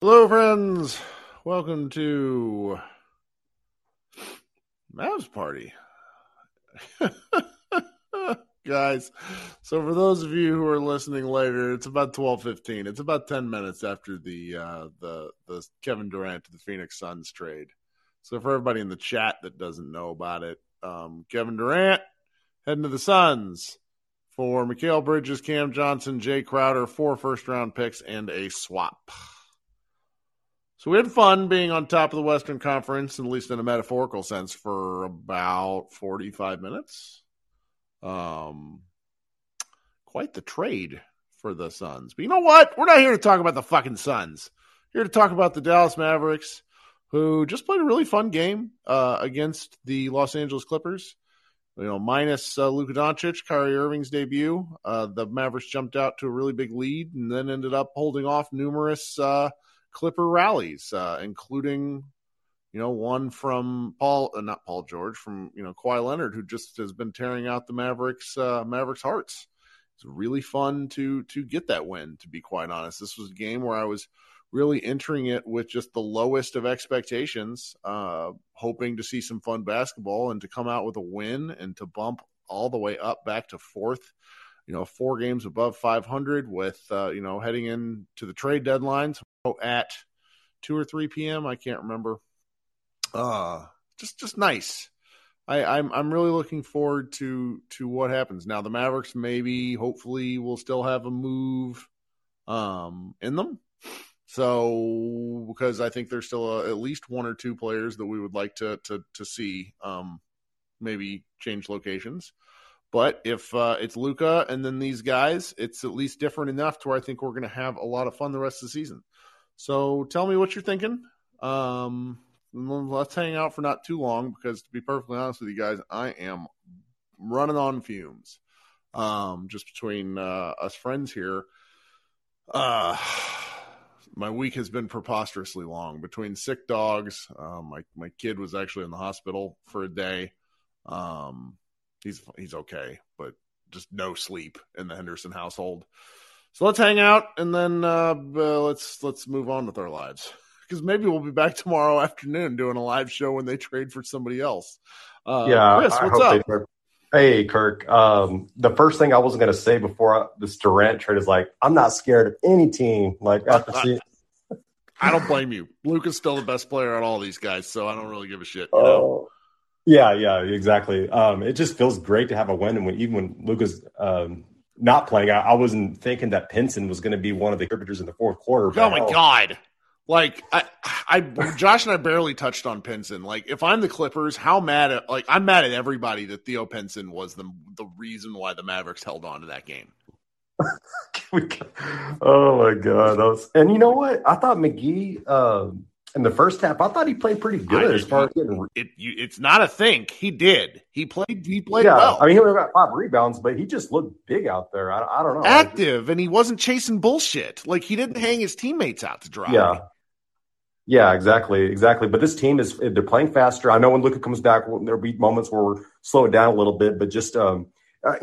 Hello, friends. Welcome to Mavs Party. Guys, so for those of you who are listening later, it's about 12:15. It's about 10 minutes after the Kevin Durant to the Phoenix Suns trade. So for everybody in the chat that doesn't know about it, Kevin Durant heading to the Suns for Mikal Bridges, Cam Johnson, Jay Crowder, 4 first-round picks, and a swap. So we had fun being on top of the Western Conference, at least in a metaphorical sense, for about 45 minutes. Quite the trade for the Suns. But you know what? We're not here to talk about the fucking Suns. We're here to talk about the Dallas Mavericks, who just played a really fun game against the Los Angeles Clippers. You know, minus Luka Doncic, Kyrie Irving's debut. The Mavericks jumped out to a really big lead and then ended up holding off numerous Clipper rallies, including, you know, one from not Paul George, from, you know, Kawhi Leonard, who just has been tearing out the Mavericks hearts. It's really fun to get that win, to be quite honest. This was a game where I was really entering it with just the lowest of expectations, hoping to see some fun basketball, and to come out with a win and to bump all the way up back to fourth. You know, 4 games above 500 with, you know, heading into the trade deadline at 2 or 3 p.m. I can't remember. Just nice. I'm really looking forward to what happens. Now, the Mavericks maybe, hopefully, will still have a move in them. So, because I think there's still at least 1 or 2 players that we would like to see maybe change locations. But if it's Luka and then these guys, it's at least different enough to where I think we're going to have a lot of fun the rest of the season. So tell me what you're thinking. Let's hang out for not too long because, to be perfectly honest with you guys, I am running on fumes just between us friends here. My week has been preposterously long between sick dogs. My kid was actually in the hospital for a day. He's okay, but just no sleep in the Henderson household. So let's hang out and then let's move on with our lives, because maybe we'll be back tomorrow afternoon doing a live show when they trade for somebody else. Chris, what's up? Hey, Kirk. The first thing I was going to say before this Durant trade is, like, I'm not scared of any team. Like, after seeing. I don't blame you. Luka's still the best player on all these guys, so I don't really give a shit. You know? Yeah, exactly. It just feels great to have a win. And even when Luka's not playing, I wasn't thinking that Pinson was going to be one of the contributors in the fourth quarter. Oh, my God. Like, I Josh and I barely touched on Pinson. Like, if I'm the Clippers, I'm mad at everybody that Theo Pinson was the reason why the Mavericks held on to that game. Oh, my God. And you know what? I thought McGee in the first half. I thought he played pretty good as far as getting it's not a think. He did. He played well. I mean, he only got 5 rebounds, but he just looked big out there. I don't know. And he wasn't chasing bullshit. Like, he didn't hang his teammates out to dry. Yeah. Yeah, exactly. But this team they're playing faster. I know when Luka comes back, there'll be moments where we're slowing down a little bit, but just, a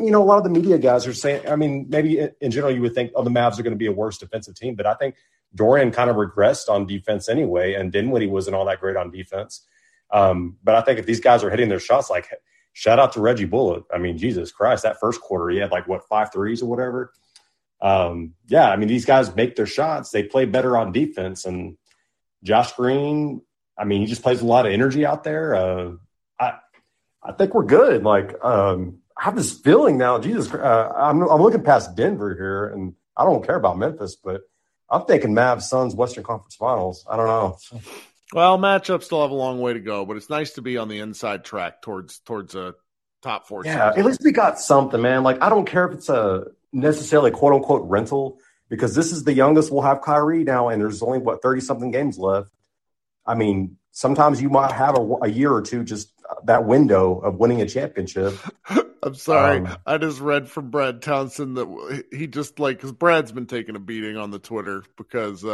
lot of the media guys are saying, I mean, maybe in general you would think, the Mavs are going to be a worse defensive team, but I think Dorian kind of regressed on defense anyway, and Dinwiddie wasn't all that great on defense. But I think if these guys are hitting their shots, like, shout out to Reggie Bullock. I mean, Jesus Christ, that first quarter, he had 5 threes or whatever. I mean, these guys make their shots. They play better on defense, and Josh Green, I mean, he just plays a lot of energy out there. I think we're good. I have this feeling now, Jesus, I'm looking past Denver here, and I don't care about Memphis, but I'm thinking Mavs, Suns, Western Conference Finals. I don't know. Well, matchups still have a long way to go, but it's nice to be on the inside track towards a top 4 season. Yeah, at least we got something, man. I don't care if it's a necessarily quote-unquote rental, because this is the youngest we'll have Kyrie now, and there's only, 30-something games left. I mean, sometimes you might have a year or two, just that window of winning a championship. I'm sorry. I just read from Brad Townsend that he just, because Brad's been taking a beating on the Twitter because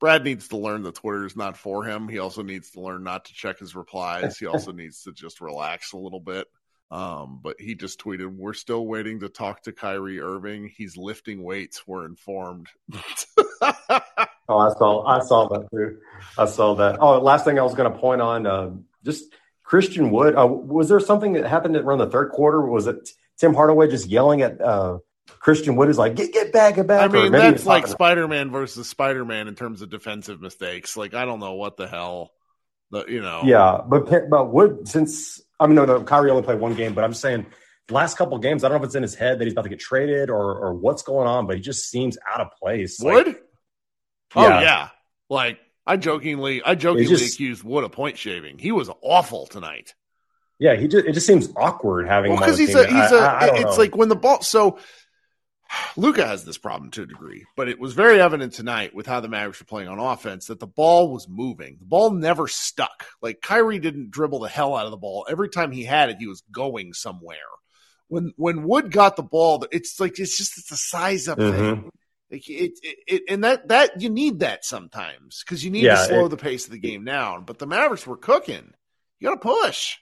Brad needs to learn that Twitter is not for him. He also needs to learn not to check his replies. He also needs to just relax a little bit. But he just tweeted, "We're still waiting to talk to Kyrie Irving. He's lifting weights. We're informed." I saw that too. Last thing I was going to point on, just Christian Wood. Was there something that happened around the third quarter? Was it Tim Hardaway just yelling at Christian Wood? Is get back. I mean, that's like Spider-Man versus Spider-Man in terms of defensive mistakes. I don't know what the hell. Yeah, but Wood, since Kyrie only played one game, but I'm saying the last couple of games, I don't know if it's in his head that he's about to get traded or what's going on, but he just seems out of place. Wood? Yeah. I jokingly accused Wood of point shaving. He was awful tonight. Yeah, it just seems awkward having him. Because it's like when the ball. So Luka has this problem to a degree, but it was very evident tonight with how the Mavericks were playing on offense that the ball was moving. The ball never stuck. Kyrie didn't dribble the hell out of the ball. Every time he had it, he was going somewhere. When Wood got the ball, it's a size up thing. And that you need that sometimes because you need to slow the pace of the game down. But the Mavericks were cooking. You got to push.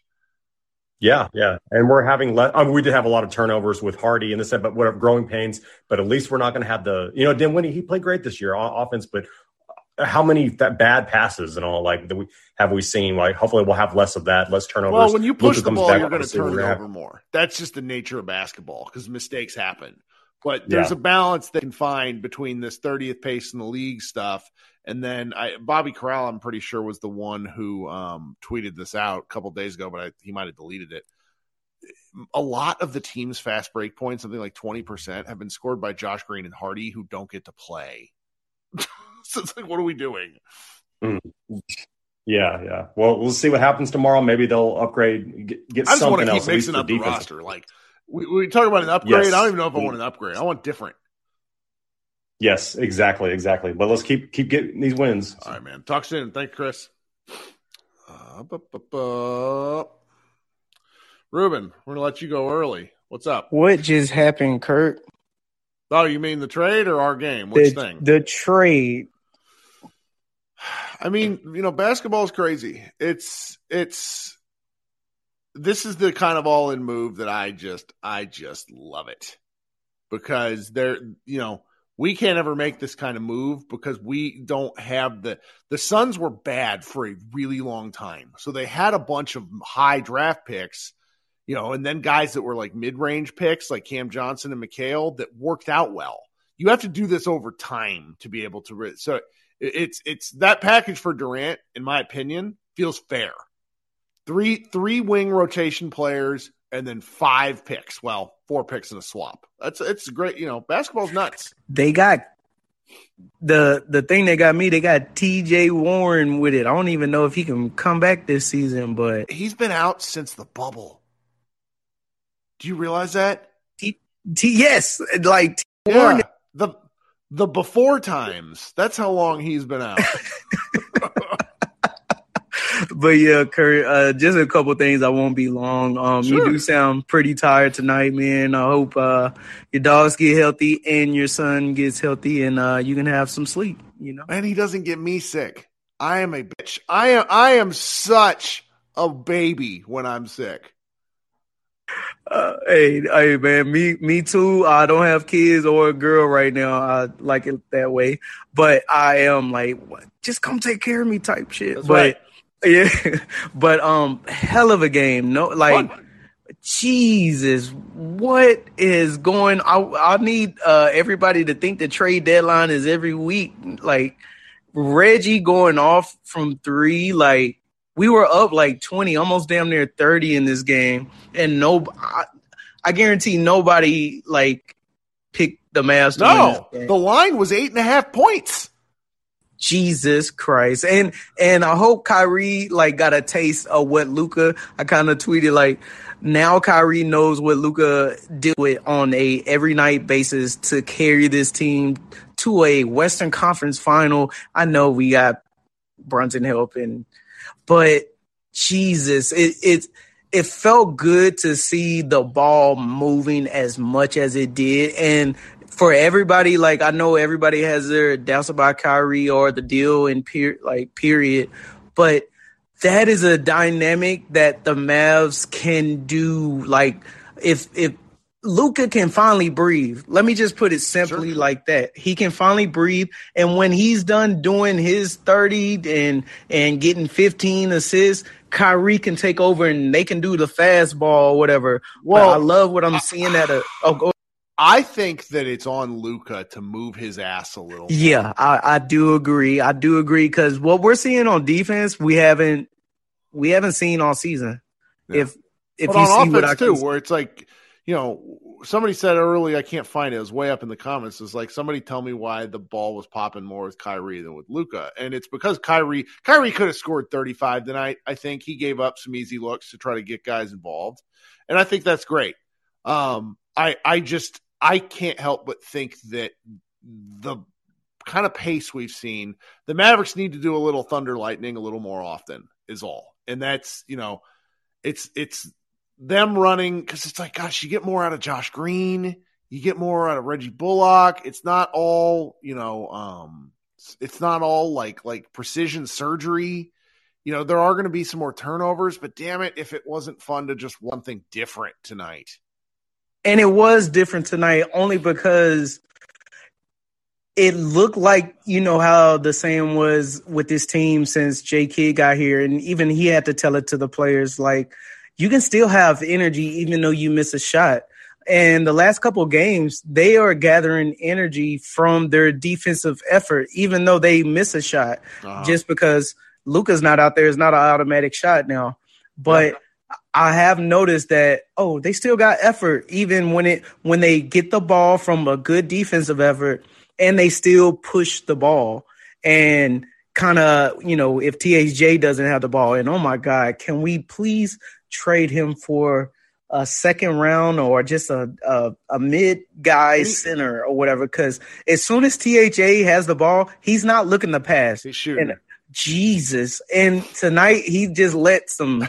Yeah. And we're having we did have a lot of turnovers with Hardy and this, but whatever, growing pains. But at least we're not going to have Dinwiddie, he played great this year on offense, but how many bad passes and all that we seen? Hopefully we'll have less of that, less turnovers. Well, when you push the ball, you're going to turn it over more. That's just the nature of basketball because mistakes happen. But there's a balance they can find between this 30th pace in the league stuff. And then Bobby Corral, I'm pretty sure, was the one who tweeted this out a couple days ago, but he might have deleted it. A lot of the team's fast break points, something like 20%, have been scored by Josh Green and Hardy, who don't get to play. So it's what are we doing? Yeah. Well, we'll see what happens tomorrow. Maybe they'll upgrade, get something else. I just want to keep mixing up the roster. We talk about an upgrade. Yes. I don't even know if I want an upgrade. I want different. Yes, exactly. But let's keep getting these wins. All right, man. Talk soon. Thanks, Chris. Ruben, we're going to let you go early. What's up? What just happened, Kurt? Oh, you mean the trade or our game? Which thing? The trade. I mean, basketball is crazy. This is the kind of all-in move that I just love it because we can't ever make this kind of move because we don't have the Suns were bad for a really long time. So they had a bunch of high draft picks, and then guys that were mid-range picks like Cam Johnson and Mikal that worked out well. You have to do this over time to be able to so it's that package for Durant, in my opinion, feels fair. Three wing rotation players and then 5 picks. Well, 4 picks in a swap. It's great. Basketball's nuts. They got the thing that got me. They got T.J. Warren with it. I don't even know if he can come back this season, but he's been out since the bubble. Do you realize that? Yes, Warren. The before times. That's how long he's been out. But yeah, Kurt, just a couple things. I won't be long. Sure. You do sound pretty tired tonight, man. I hope your dogs get healthy and your son gets healthy, and you can have some sleep. You know, and he doesn't get me sick. I am a bitch. I am such a baby when I'm sick. Hey, man, me too. I don't have kids or a girl right now. I like it that way, but I am like, what? Just come take care of me type shit. That's but right. Yeah, but hell of a game. No, like fun. Jesus, what is going? I need everybody to think the trade deadline is every week. Like Reggie going off from three, like. We were up like 20, almost damn near 30 in this game, and I guarantee nobody like picked the Mavs. No, the line was 8.5 points. Jesus Christ, and I hope Kyrie like got a taste of what Luka. I kind of tweeted like, now Kyrie knows what Luka did with on a every night basis to carry this team to a Western Conference final. I know we got Brunson help and. But Jesus, it felt good to see the ball moving as much as it did. And for everybody, like I know everybody has their doubts about Kyrie or the deal in period. But that is a dynamic that the Mavs can do. Like if Luka can finally breathe, let me just put it simply sure. like that. He can finally breathe, and when he's done doing his 30 and getting 15 assists, Kyrie can take over and they can do the fastball or whatever. Well, I love what I'm seeing at I think that it's on Luka to move his ass a little. Yeah, I do agree. I do agree because what we're seeing on defense, we haven't seen all season. Yeah. If but you on see offense what I too, where it's like. You know, somebody said earlier, I can't find it. It was way up in the comments. It's like, somebody tell me why the ball was popping more with Kyrie than with Luka. And it's because Kyrie could have scored 35 tonight. I think he gave up some easy looks to try to get guys involved. And I think that's great. I can't help but think that the kind of pace we've seen, the Mavericks need to do a little thunder lightning a little more often is all. And that's, you know, it's them running because it's like, gosh, you get more out of Josh Green, you get more out of Reggie Bullock. It's not all, you know, it's not all like precision surgery. You know, there are going to be some more turnovers, but damn it, if it wasn't fun to just one thing different tonight. And it was different tonight only because it looked like, you know, how the same was with this team since J. Kidd got here, and even he had to tell it to the players like, you can still have energy even though you miss a shot. And the last couple of games, they are gathering energy from their defensive effort, even though they miss a shot. Uh-huh. Just because Luka's not out there, it's not an automatic shot now. But yeah. I have noticed that, oh, they still got effort, even when they get the ball from a good defensive effort, and they still push the ball. And kind of, you know, if THJ doesn't have the ball, and oh my God, can we please – trade him for a second round or just a mid guy center or whatever, because as soon as THA has the ball, he's not looking to pass. He's shooting. And, Jesus. And tonight he just let some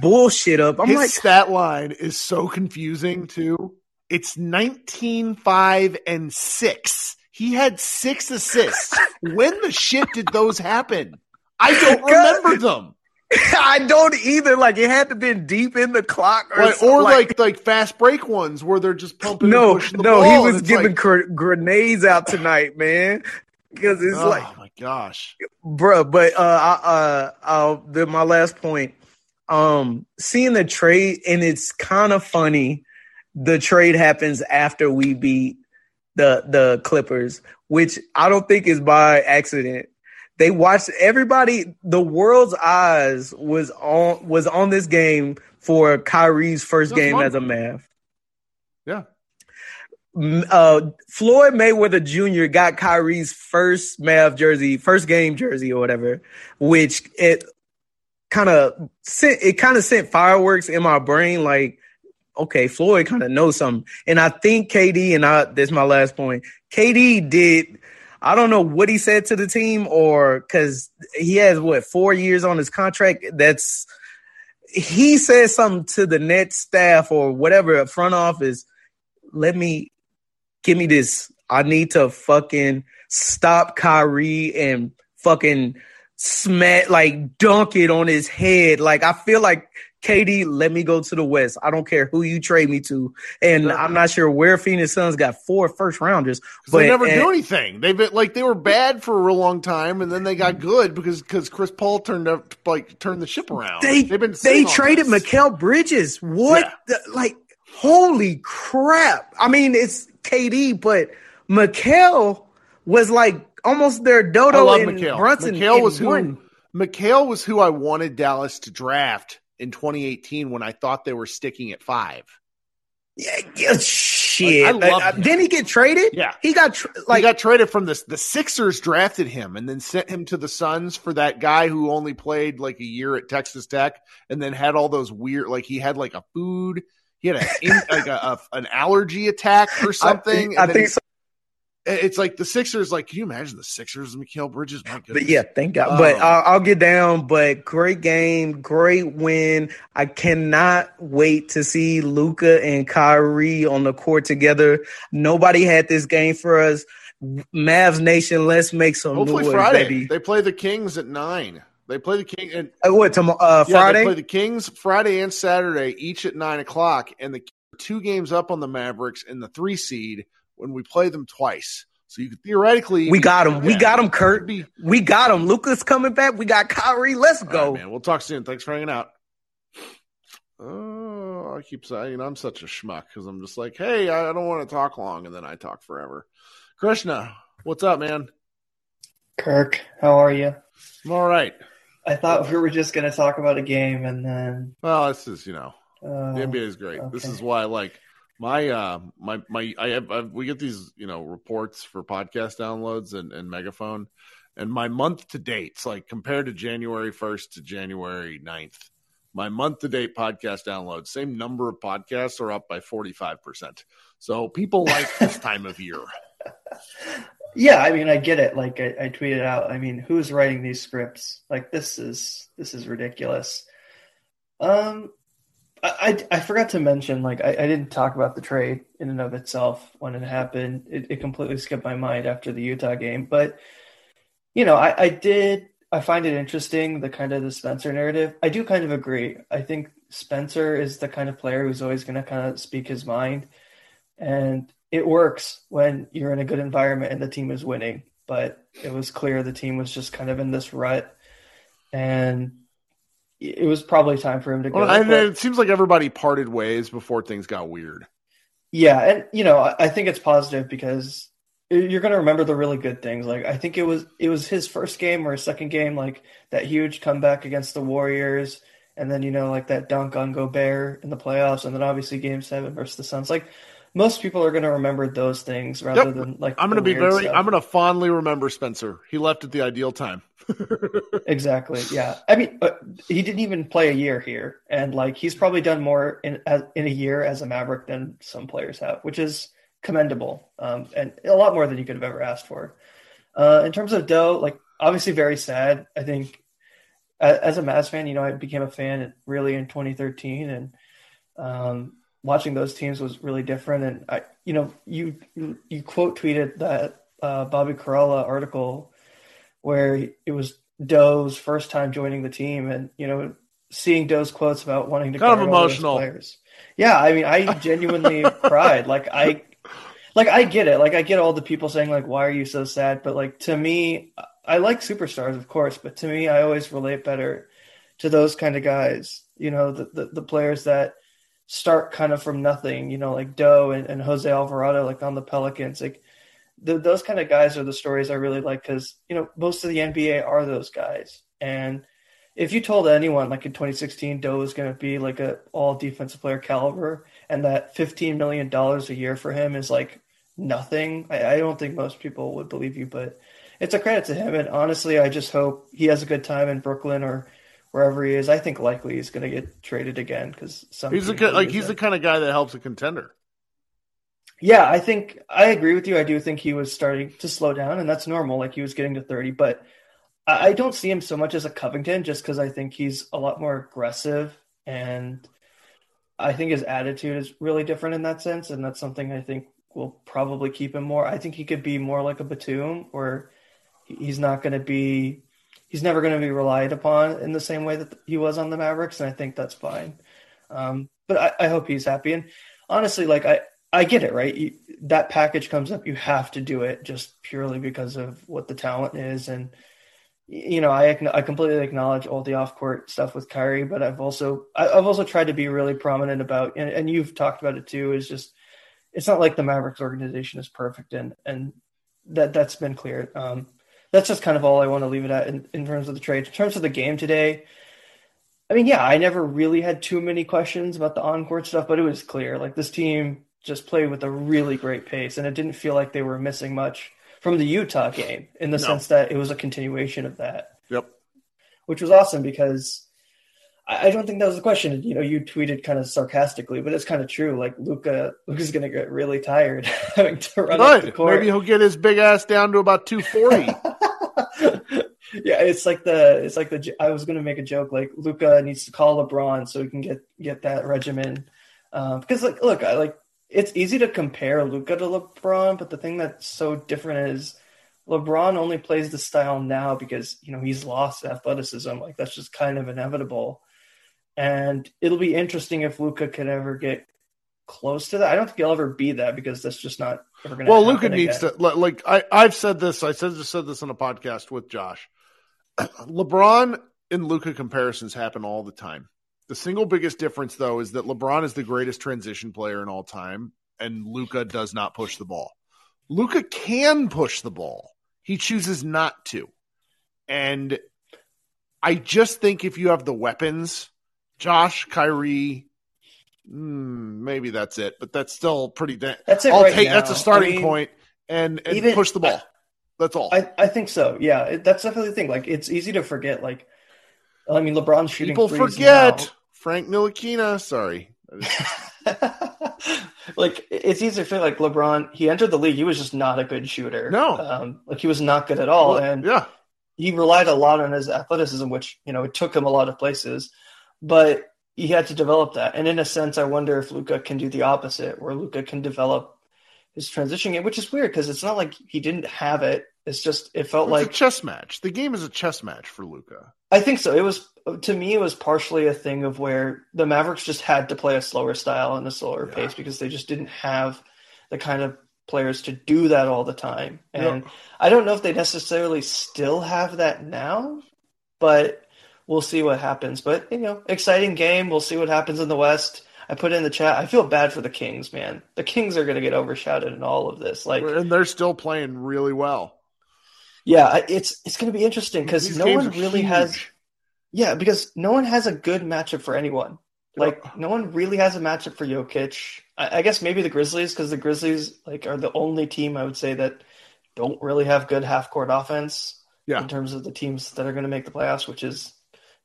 bullshit up. I'm His like, stat line is so confusing too. It's 19, 5, and 6. He had 6 assists. When the shit did those happen? I don't remember them. I don't either. Like it had to been deep in the clock, or like fast break ones where they're just pumping. No, and pushing the ball. He was giving grenades out tonight, man. Because it's oh my gosh, bro. But my last point, seeing the trade, and it's kind of funny. The trade happens after we beat the Clippers, which I don't think is by accident. They watched everybody. The world's eyes was on this game for Kyrie's first game as a Mav. Yeah. Floyd Mayweather Jr. got Kyrie's first Mav jersey, first game jersey or whatever, which it kind of sent fireworks in my brain. Like, okay, Floyd kind of knows something, and I think KD, and this is my last point. KD did. I don't know what he said to the team, or because he has, 4 years on his contract. That's he said something to the Nets staff or whatever front office. Give me this. I need to fucking stop Kyrie and fucking smack, dunk it on his head. I feel like, KD, let me go to the West. I don't care who you trade me to. And I'm not sure where Phoenix Suns got 4 first-rounders. But they never do anything. They've been, they were bad for a real long time, and then they got good because Chris Paul turned the ship around. They traded Mikal Bridges. What? Yeah. Holy crap. I mean, it's KD, but Mikal was almost their Dodo and Mikal. Brunson. Mikal was who I wanted Dallas to draft in 2018 when I thought they were sticking at 5. Yeah shit. Didn't he get traded? Yeah. He got traded from this. The Sixers drafted him and then sent him to the Suns for that guy who only played a year at Texas Tech and then had all those weird, he had a food, he had an allergy attack or something. I think so. It's the Sixers, can you imagine the Sixers and Mikal Bridges? My goodness. But yeah, thank God. But I'll get down, but great game, great win. I cannot wait to see Luka and Kyrie on the court together. Nobody had this game for us. Mavs Nation, let's make some noise. Hopefully Friday, baby. They play the Kings at 9. They play the Kings. Friday? They play the Kings Friday and Saturday, each at 9 o'clock, and the 2 games up on the Mavericks in the 3 seed. When we play them twice. So you could theoretically. We got him. We got him, Kurt. We got him. Luka's coming back. We got Kyrie. Let's go. All right, man. We'll talk soon. Thanks for hanging out. Oh, I keep saying I'm such a schmuck because I'm just hey, I don't want to talk long. And then I talk forever. Krishna, what's up, man? Kirk, how are you? I'm all right. I thought we were just going to talk about a game and then. Well, this is, the NBA is great. Okay. This is why we get these reports for podcast downloads and Megaphone, and my month to dates compared to January 1st to January 9th, my month to date podcast downloads, same number of podcasts are up by 45%. So people this time of year. Yeah, I mean, I get it. I tweeted out. I mean, who's writing these scripts? This is ridiculous. I forgot to mention, I didn't talk about the trade in and of itself when it happened. It completely skipped my mind after the Utah game. But, I find it interesting, the Spencer narrative. I do kind of agree. I think Spencer is the kind of player who's always going to speak his mind. And it works when you're in a good environment and the team is winning. But it was clear the team was just in this rut. And it was probably time for him to go. Well, it seems everybody parted ways before things got weird. Yeah, and I think it's positive because you're going to remember the really good things. I think it was his first game or his second game, that huge comeback against the Warriors, and then that dunk on Gobert in the playoffs, and then obviously Game 7 versus the Suns. Most people are going to remember those things rather than I'm going to be very. Stuff. I'm going to fondly remember Spencer. He left at the ideal time. Exactly. Yeah. I mean, he didn't even play a year here, and he's probably done more in a year as a Maverick than some players have, which is commendable, and a lot more than you could have ever asked for. In terms of Doe, obviously very sad. I think as a Mavs fan, I became a fan really in 2013, and watching those teams was really different. And I, you quote tweeted that Bobby Corolla article where it was Doe's first time joining the team, and seeing Doe's quotes about wanting to kind of emotional players. Yeah, I mean, I genuinely cried. I get it. I get all the people saying why are you so sad? But to me, I like superstars, of course, but to me, I always relate better to those kind of guys. The players that start from nothing, Doe and Jose Alvarado, on the Pelicans, those kind of guys are the stories I really like. Cause most of the NBA are those guys. And if you told anyone in 2016, Doe was going to be a all defensive player caliber and that $15 million a year for him is nothing. I don't think most people would believe you, but it's a credit to him. And honestly, I just hope he has a good time in Brooklyn or wherever he is. I think likely he's going to get traded again because he's the kind of guy that helps a contender. Yeah, I think I agree with you. I do think he was starting to slow down, and that's normal. Like, he was getting to 30, but I don't see him so much as a Covington, just because I think he's a lot more aggressive, and I think his attitude is really different in that sense. And that's something I think will probably keep him more. I think he could be more like a Batum, where he's never going to be relied upon in the same way that he was on the Mavericks. And I think that's fine. But I hope he's happy. And honestly, like, I get it, right? That package comes up, you have to do it just purely because of what the talent is. And, you know, I completely acknowledge all the off-court stuff with Kyrie, but I've also tried to be really prominent about, and you've talked about it too, is just, it's not like the Mavericks organization is perfect. And that's been clear. That's just kind of all I want to leave it at in terms of the trade. In terms of the game today, I mean, yeah, I never really had too many questions about the on-court stuff, but it was clear. Like, this team just played with a really great pace, and it didn't feel like they were missing much from the Utah game in the sense that it was a continuation of that. Yep. Which was awesome, because I don't think that was the question. You know, you tweeted kind of sarcastically, but it's kind of true. Like, Luka's going to get really tired having to run up the court. Maybe he'll get his big ass down to about 240. Yeah, it's like the I was going to make a joke, like, Luka needs to call LeBron so he can get that regimen. Because, like, look, it's easy to compare Luka to LeBron, but the thing that's so different is LeBron only plays the style now because, you know, he's lost athleticism. Like, that's just kind of inevitable. And it'll be interesting if Luka can ever get close to that. I don't think he'll ever be that, because that's just not ever going to happen. Well, Luka needs to, like, I said this on a podcast with Josh. LeBron and Luka comparisons happen all the time. The single biggest difference, though, is that LeBron is the greatest transition player in all time, and Luka does not push the ball. Luka can push the ball. He chooses not to. And I just think if you have the weapons, Josh, Kyrie, maybe that's it, but that's still pretty – that's a starting point, and even, push the ball. That's all. I think so, yeah. That's definitely the thing. Like, it's easy to forget, like, I mean, LeBron's shooting threes. People forget now. Frank Ntilikina. Sorry. Like, it's easy to feel like LeBron, he entered the league, he was just not a good shooter. No. Like, he was not good at all. Well, and yeah, he relied a lot on his athleticism, which, you know, it took him a lot of places. But he had to develop that. And in a sense, I wonder if Luka can do the opposite, where Luka can develop his transition game, which is weird because it's not like he didn't have it. It's just, it felt like a chess match. The game is a chess match for Luka. I think so. It was partially a thing of where the Mavericks just had to play a slower style and a slower pace because they just didn't have the kind of players to do that all the time. And I don't know if they necessarily still have that now, but we'll see what happens. But, you know, exciting game. We'll see what happens in the West. I put in the chat, I feel bad for the Kings, man. The Kings are going to get overshadowed in all of this. Like, and they're still playing really well. Yeah, it's going to be interesting because no one really has. Yeah, because no one has a good matchup for anyone. Like, no one really has a matchup for Jokic. I guess maybe the Grizzlies, because the Grizzlies, like, are the only team I would say that don't really have good half-court offense in terms of the teams that are going to make the playoffs, which is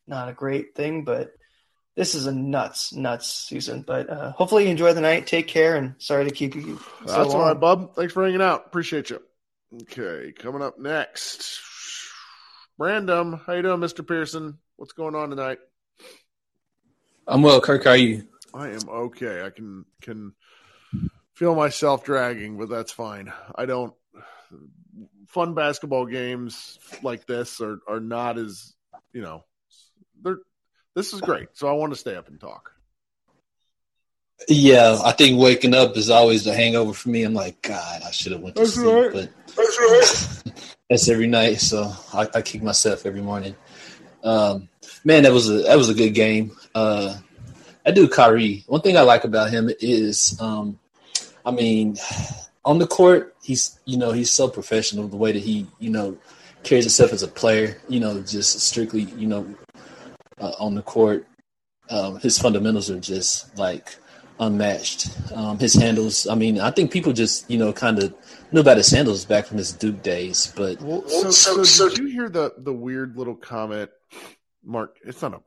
not a great thing. But this is a nuts season. But hopefully you enjoy the night. Take care, and sorry to keep you so long. That's all right, bub. Thanks for hanging out. Appreciate you. Okay, coming up next, Brandon, how you doing, Mr. Pearson? What's going on tonight? I'm well, Kirk. How are you? I am okay. I can feel myself dragging, but that's fine. I don't. Fun basketball games like this are not as, you know. This is great, so I want to stay up and talk. Yeah, I think waking up is always the hangover for me. I'm like, God, I should have went to sleep. Right. But that's right. That's every night, so I kick myself every morning. Man, that was a good game. I do Kyrie. One thing I like about him is, I mean, on the court, he's so professional. The way that he, you know, carries himself as a player, you know, just strictly, you know, on the court, his fundamentals are just like unmatched. His handles, I mean, I think people just, you know, kind of knew about his handles back from his Duke days. But did you hear the weird little comment Mark, it's not a,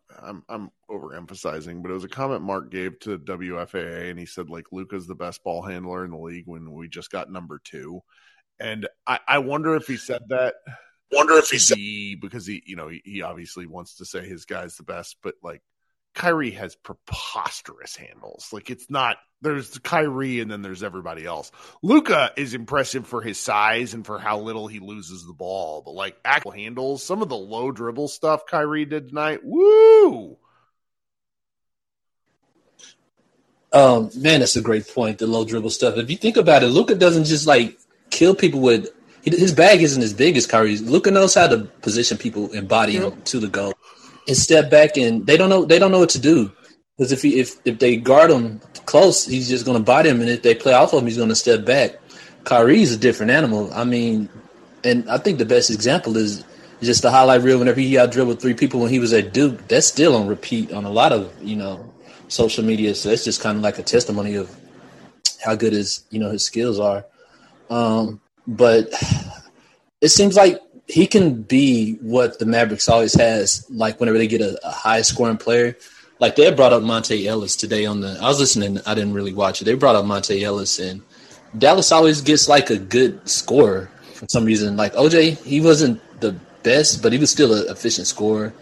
I'm overemphasizing, but it was a comment Mark gave to WFAA, and he said, like, Luka's the best ball handler in the league when we just got number two. And I wonder if he said that. Wonder if he said because he obviously wants to say his guy's the best, but like Kyrie has preposterous handles. Like it's not there's Kyrie and then there's everybody else. Luka is impressive for his size and for how little he loses the ball, but like actual handles, some of the low dribble stuff Kyrie did tonight. Woo! Man, that's a great point. The low dribble stuff. If you think about it, Luka doesn't just like kill people with. His bag isn't as big as Kyrie's. Luka knows how to position people and body him to the goal, and step back. And they don't know what to do because if they guard him close, he's just going to body him. And if they play off of him, he's going to step back. Kyrie's a different animal. I mean, and I think the best example is just the highlight reel. Whenever he out dribbled three people when he was at Duke, that's still on repeat on a lot of social media. So that's just kind of like a testimony of how good his his skills are. But it seems like he can be what the Mavericks always has, like whenever they get a high-scoring player. Like they brought up Monte Ellis today on the – I was listening. I didn't really watch it. They brought up Monte Ellis, and Dallas always gets like a good scorer for some reason. Like OJ, he wasn't the best, but he was still an efficient scorer.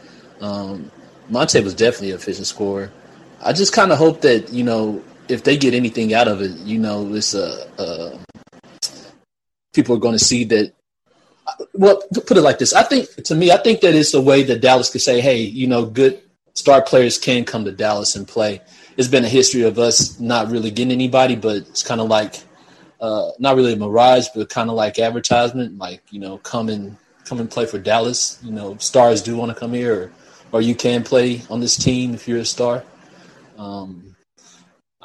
Monte was definitely an efficient scorer. I just kind of hope that, if they get anything out of it, it's a people are going to see that. Well, put it like this. I think that it's a way that Dallas could say, hey, good star players can come to Dallas and play. It's been a history of us not really getting anybody, but it's kind of like not really a mirage, but kind of like advertisement, like, come and play for Dallas. Stars do want to come here or you can play on this team if you're a star. I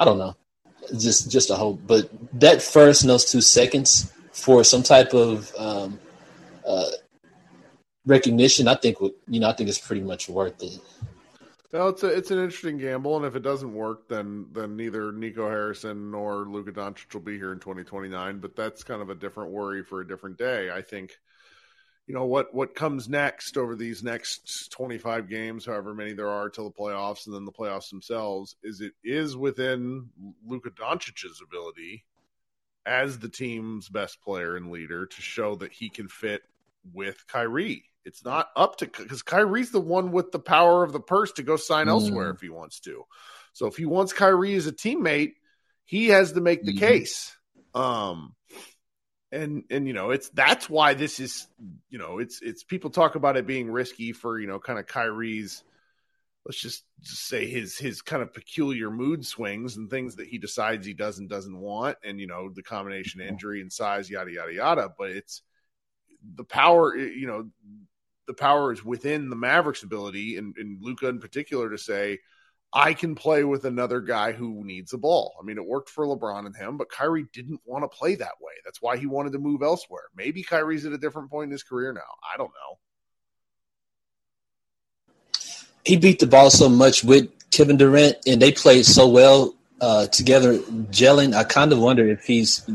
don't know. Just a hope. But that first and those 2 seconds – for some type of recognition, I think it's pretty much worth it. Well, it's an interesting gamble, and if it doesn't work, then neither Nico Harrison nor Luka Doncic will be here in 2029. But that's kind of a different worry for a different day. I think what comes next over these next 25 games, however many there are till the playoffs, and then the playoffs themselves, is within Luka Doncic's ability as the team's best player and leader to show that he can fit with Kyrie. It's not up to, because Kyrie's the one with the power of the purse to go sign elsewhere if he wants to. So if he wants Kyrie as a teammate, he has to make the case. That's why this is, it's people talk about it being risky for, kind of Kyrie's, let's just say his kind of peculiar mood swings and things that he decides he does and doesn't want. And, the combination injury and size, yada, yada, yada. But it's the power, the power is within the Mavericks' ability and Luka in particular to say, I can play with another guy who needs a ball. I mean, it worked for LeBron and him, but Kyrie didn't want to play that way. That's why he wanted to move elsewhere. Maybe Kyrie's at a different point in his career now. I don't know. He beat the ball so much with Kevin Durant, and they played so well together, gelling. I kind of wonder if he's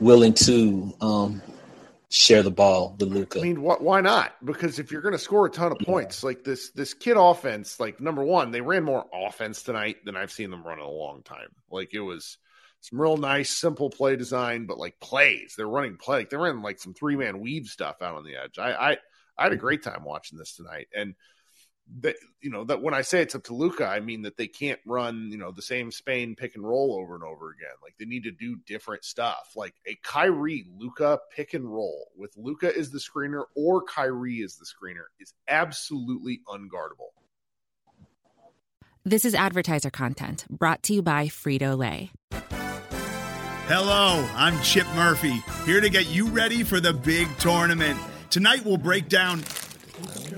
willing to share the ball with Luka. I mean, why not? Because if you're going to score a ton of points, like this kid offense, like number one, they ran more offense tonight than I've seen them run in a long time. Like it was some real nice, simple play design, but like plays. They're running play. They ran like some three-man weave stuff out on the edge. I had a great time watching this tonight. And that that when I say it's up to Luka, I mean that they can't run the same Spain pick and roll over and over again. Like they need to do different stuff, like a Kyrie Luka pick and roll with Luka is the screener or Kyrie is the screener is absolutely unguardable. This is advertiser content brought to you by Frito-Lay. Hello, I'm Chip Murphy here to get you ready for the big tournament. Tonight we'll break down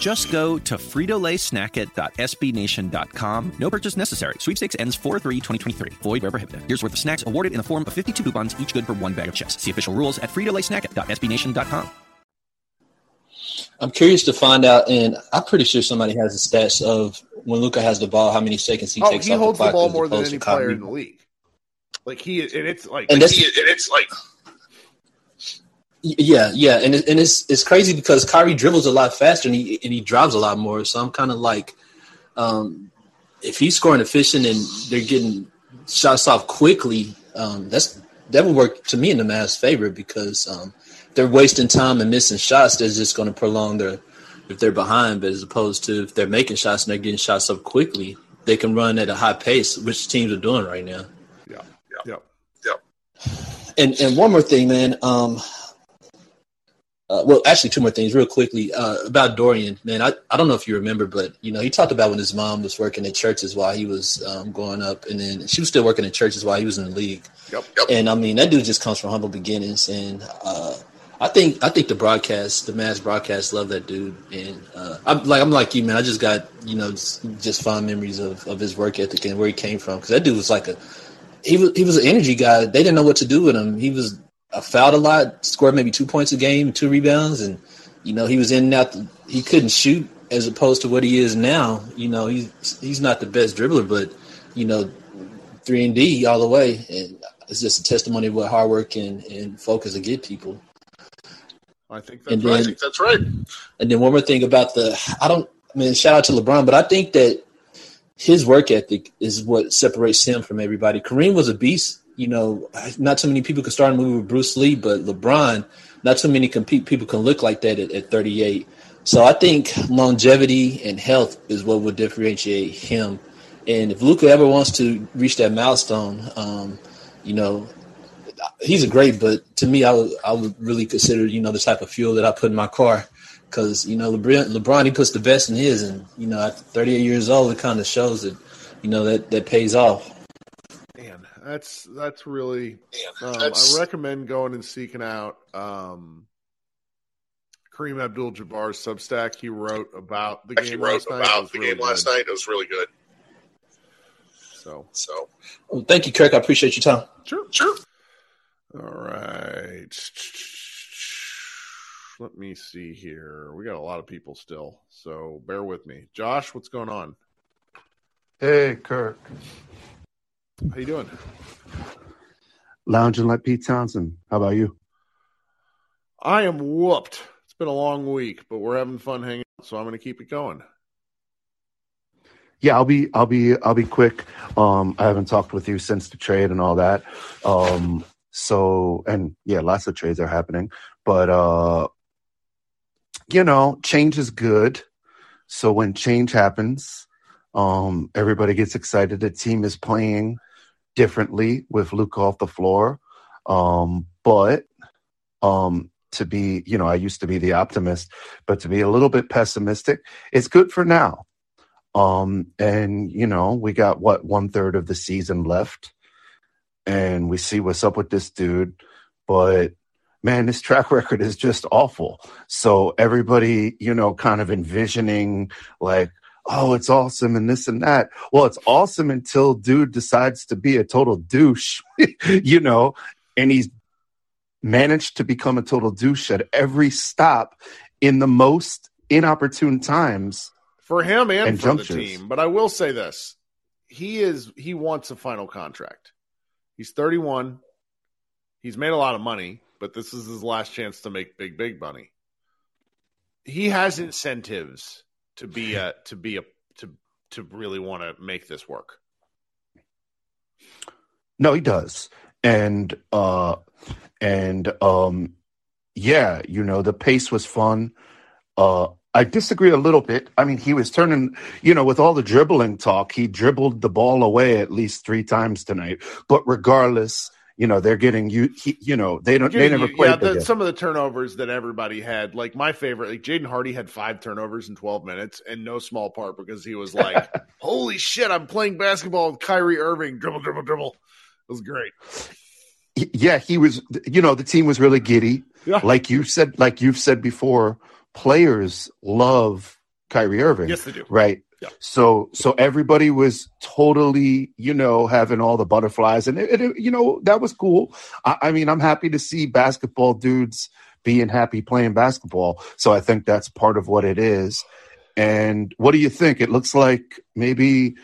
Just go to fritolaysnackit.sbnation.com. No purchase necessary. Sweepstakes ends 4/3/2023. Void where prohibited. Here's worth of snacks awarded in the form of 52 coupons, each good for one bag of chips. See official rules at fritolaysnackit.sbnation.com. I'm curious to find out, and I'm pretty sure somebody has the stats of when Luka has the ball, how many seconds he takes off the clock. He holds the ball more than any player in the league. Yeah, and it's crazy because Kyrie dribbles a lot faster and he drives a lot more. So I'm kind of like, if he's scoring efficient and they're getting shots off quickly, that would work to me in the Mavs' favor because they're wasting time and missing shots. That's just going to prolong if they're behind. But as opposed to if they're making shots and they're getting shots up quickly, they can run at a high pace, which teams are doing right now. Yeah. And one more thing, man. Actually, two more things real quickly about Dorian. Man, I don't know if you remember, but, you know, he talked about when his mom was working at churches while he was growing up. And then she was still working at churches while he was in the league. Yep. And, I mean, that dude just comes from humble beginnings. And I think the Mavs broadcast love that dude. And I'm like you, man. I just got, you know, just fond memories of his work ethic and where he came from. Because that dude was like he was an energy guy. They didn't know what to do with him. He was – fouled a lot, scored maybe 2 points a game, 2 rebounds, and, you know, he was in and out. He couldn't shoot as opposed to what he is now. You know, he's not the best dribbler, but, you know, 3-and-D all the way. And it's just a testimony of what hard work and focus will get people. I think that's right. And then one more thing about shout out to LeBron, but I think that his work ethic is what separates him from everybody. Kareem was a beast. You know, not too many people could start a movie with Bruce Lee, but LeBron, not too many people can look like that at 38. So I think longevity and health is what will differentiate him. And if Luka ever wants to reach that milestone, you know, he's a great, but to me, I would really consider, you know, the type of fuel that I put in my car because, you know, LeBron, he puts the best in his. And, you know, at 38 years old, it kind of shows that, you know, that pays off. That's really I recommend going and seeking out Kareem Abdul-Jabbar's Substack. He wrote about the game last night. It was really good. So. Well, thank you, Kirk. I appreciate your time. Sure. All right. Let me see here. We got a lot of people still, so bear with me. Josh, what's going on? Hey, Kirk. How you doing? Lounging like Pete Townsend. How about you? I am whooped. It's been a long week, but we're having fun hanging out, so I'm going to keep it going. Yeah, I'll be quick. I haven't talked with you since the trade and all that. Lots of trades are happening, but you know, change is good. So when change happens, everybody gets excited. The team is playing differently with Luka off the floor. To be, you know, I used to be the optimist, but to be a little bit pessimistic, it's good for now. And, you know, we got, 1/3 of the season left, and we see what's up with this dude. But, man, this track record is just awful. So everybody, you know, kind of envisioning, like, oh, it's awesome and this and that. Well, it's awesome until dude decides to be a total douche, you know, and he's managed to become a total douche at every stop in the most inopportune times. For him and for the team. But I will say this. He wants a final contract. He's 31. He's made a lot of money, but this is his last chance to make big money. He has incentives to really want to make this work. No, he does. And you know, the pace was fun. I disagree a little bit. I mean, he was turning, you know, with all the dribbling talk, he dribbled the ball away at least 3 times tonight, but regardless, you know, they're getting they never played together. Some of the turnovers that everybody had, like my favorite, like Jaden Hardy had 5 turnovers in 12 minutes, and no small part because he was like, holy shit, I'm playing basketball with Kyrie Irving, dribble. It was great. Yeah, he was, you know, the team was really giddy. Yeah. Like you've said before, players love Kyrie Irving. Yes, they do. Right. Yeah. So everybody was totally, you know, having all the butterflies, and it, you know, that was cool. I mean, I'm happy to see basketball dudes being happy playing basketball. So I think that's part of what it is. And what do you think? It looks like maybe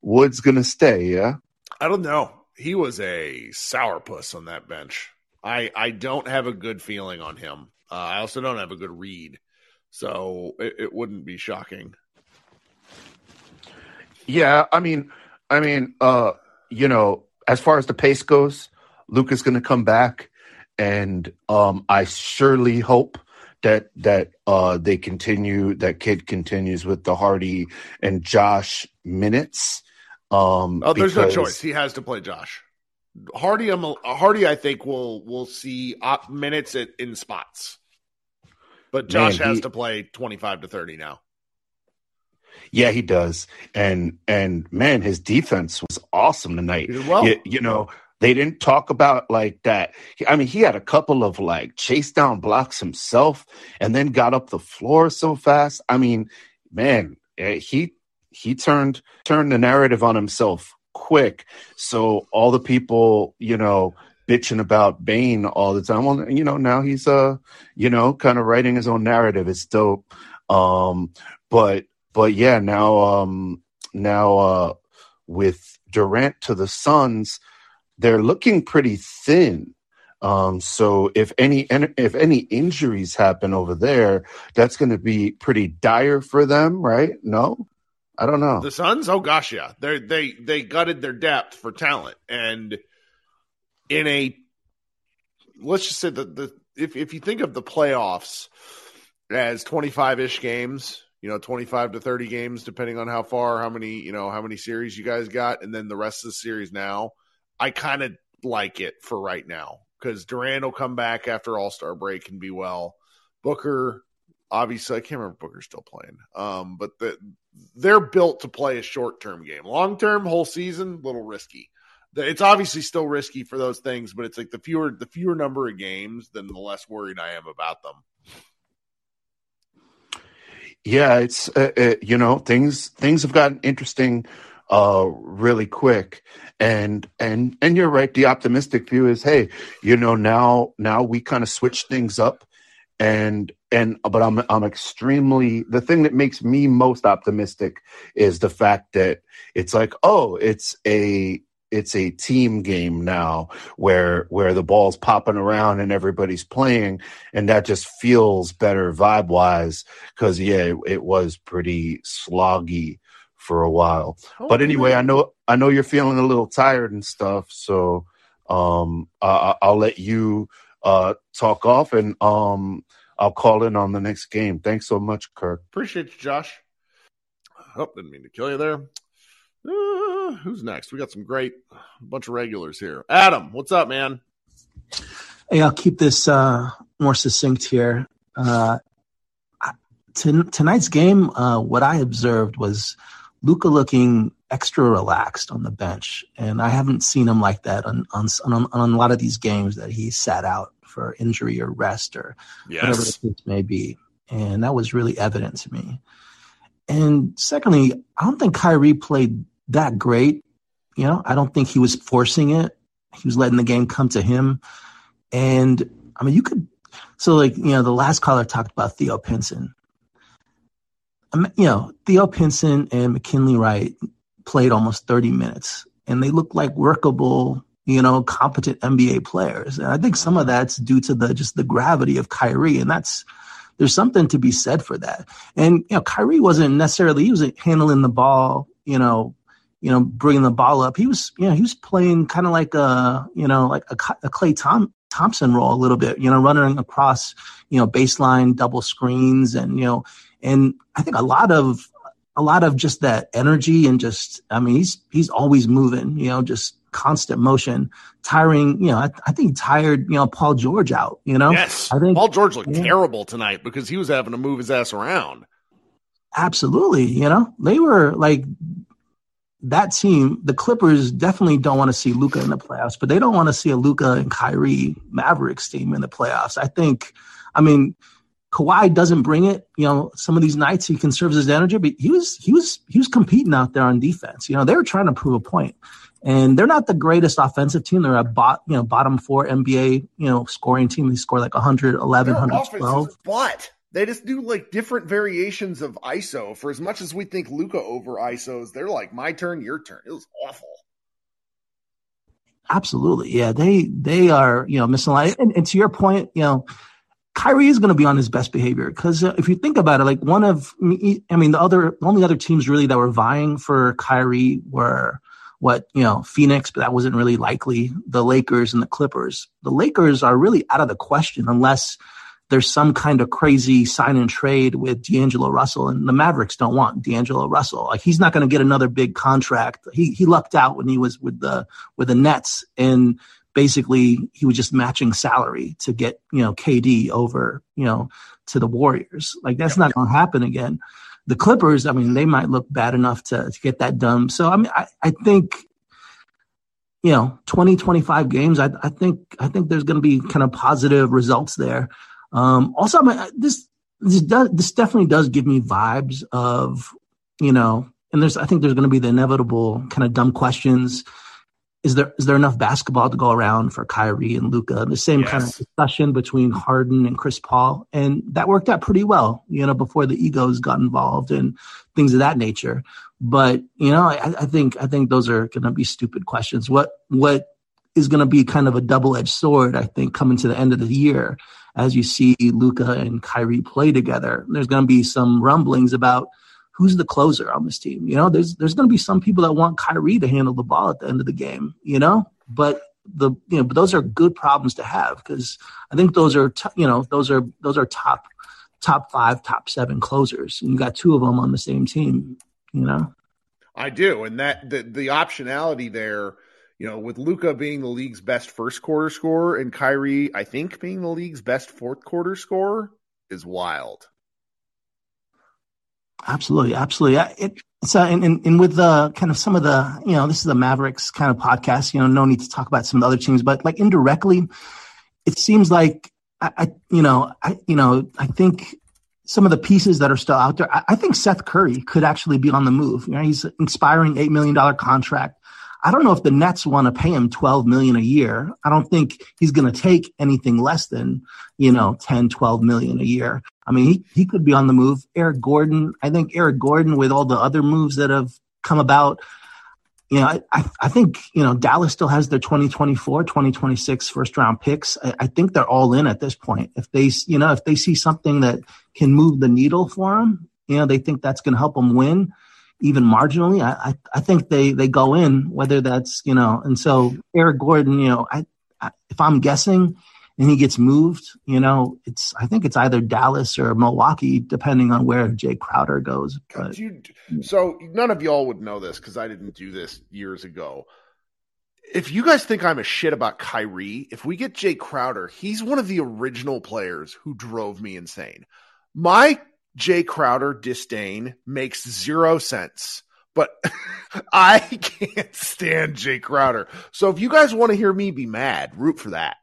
Wood's going to stay. Yeah. I don't know. He was a sourpuss on that bench. I don't have a good feeling on him. I also don't have a good read. So it wouldn't be shocking. Yeah, I mean, you know, as far as the pace goes, Luka's going to come back, and I surely hope that they continue, that kid continues with the Hardy and Josh minutes. There's no choice. He has to play Josh. Hardy, I think will see minutes in spots, but Josh has to play 25 to 30 now. Yeah, he does. And man, his defense was awesome tonight. Well. You know, they didn't talk about like that. I mean, he had a couple of like chase down blocks himself, and then got up the floor so fast. I mean, man, he turned the narrative on himself quick. So all the people, you know, bitching about Bane all the time. Well, you know, now he's you know, kind of writing his own narrative. It's dope. But yeah, now with Durant to the Suns, they're looking pretty thin. So if any injuries happen over there, that's going to be pretty dire for them, right? No, I don't know. The Suns? Oh gosh, yeah. They gutted their depth for talent, and let's just say that if you think of the playoffs as 25-ish games. You know, 25 to 30 games, depending on how many series you guys got. And then the rest of the series now, I kind of like it for right now, because Durant will come back after All-Star break and be well. Booker, obviously, I can't remember if Booker's still playing. But they're built to play a short-term game. Long-term, whole season, little risky. It's obviously still risky for those things, but it's like the fewer number of games, then the less worried I am about them. Yeah, it's you know, things have gotten interesting really quick, and you're right. The optimistic view is, hey, you know, now we kind of switch things up, but I'm extremely, the thing that makes me most optimistic is the fact that it's like, oh, it's a team game now where the ball's popping around and everybody's playing, and that just feels better vibe wise. Cause yeah, it was pretty sloggy for a while, but anyway, man. I know you're feeling a little tired and stuff. So, I'll let you, talk off, and, I'll call in on the next game. Thanks so much, Kirk. Appreciate you, Josh. Oh, didn't mean to kill you there. Who's next? We got some great bunch of regulars here. Adam, what's up, man? Hey, I'll keep this more succinct here. Tonight's game, what I observed was Luka looking extra relaxed on the bench, and I haven't seen him like that on a lot of these games that he sat out for injury or rest or whatever the case may be, and that was really evident to me. And secondly, I don't think Kyrie played that great. You know, I don't think he was forcing it. He was letting the game come to him. And I mean, the last caller talked about Theo Pinson. You know, Theo Pinson and McKinley Wright played almost 30 minutes, and they looked like workable, you know, competent NBA players. And I think some of that's due to the gravity of Kyrie, and there's something to be said for that. And, you know, Kyrie wasn't handling the ball, you know, bringing the ball up. He was playing kind of like a Klay Thompson role a little bit, you know, running across, you know, baseline double screens. And, you know, and I think a lot of just that energy and just, I mean, he's always moving, you know, just constant motion, tiring. You know, I think he tired, you know, Paul George out, you know? Yes. I think Paul George looked terrible tonight because he was having to move his ass around. Absolutely. You know, they were like that team. The Clippers definitely don't want to see Luka in the playoffs, but they don't want to see a Luka and Kyrie Mavericks team in the playoffs. I think, I mean, Kawhi doesn't bring it. You know, some of these nights he conserves his energy, but he was competing out there on defense. You know, they were trying to prove a point, and they're not the greatest offensive team. They're a bottom four NBA, you know, scoring team. They score like 111, 112. But they just do like different variations of ISO. For as much as we think Luka over ISOs, they're like my turn, your turn. It was awful. Absolutely, yeah. They are, you know, missing a lot. And to your point, you know, Kyrie is going to be on his best behavior because if you think about it, like the only other teams really that were vying for Kyrie were Phoenix, but that wasn't really likely. The Lakers and the Clippers. The Lakers are really out of the question unless there's some kind of crazy sign and trade with D'Angelo Russell, and the Mavericks don't want D'Angelo Russell. Like he's not going to get another big contract. He lucked out when he was with the Nets, and basically he was just matching salary to get, you know, KD over, you know, to the Warriors. Like that's not going to happen again. The Clippers, I mean, they might look bad enough to get that done. So, I mean, I think, you know, 20, 25 games, I think there's going to be kind of positive results there. Also, I mean, this definitely does give me vibes of, you know, and I think there's going to be the inevitable kind of dumb questions. Is there enough basketball to go around for Kyrie and Luka? The same kind of discussion between Harden and Chris Paul, and that worked out pretty well, you know, before the egos got involved and things of that nature. But you know, I think those are going to be stupid questions. What is going to be kind of a double-edged sword, I think, coming to the end of the year as you see Luka and Kyrie play together. There's going to be some rumblings about who's the closer on this team. You know, there's going to be some people that want Kyrie to handle the ball at the end of the game, you know, but those are good problems to have because I think those are top five, top seven closers. And you got two of them on the same team, you know? I do. And that the optionality there, you know, with Luka being the league's best first quarter scorer and Kyrie, I think, being the league's best fourth quarter scorer is wild. Absolutely, absolutely. And with the kind of some of the, you know, this is the Mavericks kind of podcast, you know, no need to talk about some of the other teams, but like indirectly, it seems like I think some of the pieces that are still out there. I think Seth Curry could actually be on the move. You know, he's an expiring $8 million contract. I don't know if the Nets want to pay him $12 million a year. I don't think he's going to take anything less than, you know, $10, $12 million a year. I mean, he could be on the move. Eric Gordon, I think Eric Gordon, with all the other moves that have come about, you know, I think, you know, Dallas still has their 2024, 2026 first-round picks. I think they're all in at this point. If they see something that can move the needle for them, you know, they think that's going to help them win. Even marginally, I think they go in, whether that's, you know, and so Eric Gordon, you know, I if I'm guessing and he gets moved, you know, I think it's either Dallas or Milwaukee, depending on where Jay Crowder goes. But, so none of y'all would know this because I didn't do this years ago. If you guys think I'm a shit about Kyrie, if we get Jay Crowder, he's one of the original players who drove me insane. My Jay Crowder disdain makes zero sense, but I can't stand Jay Crowder. So if you guys want to hear me be mad, root for that.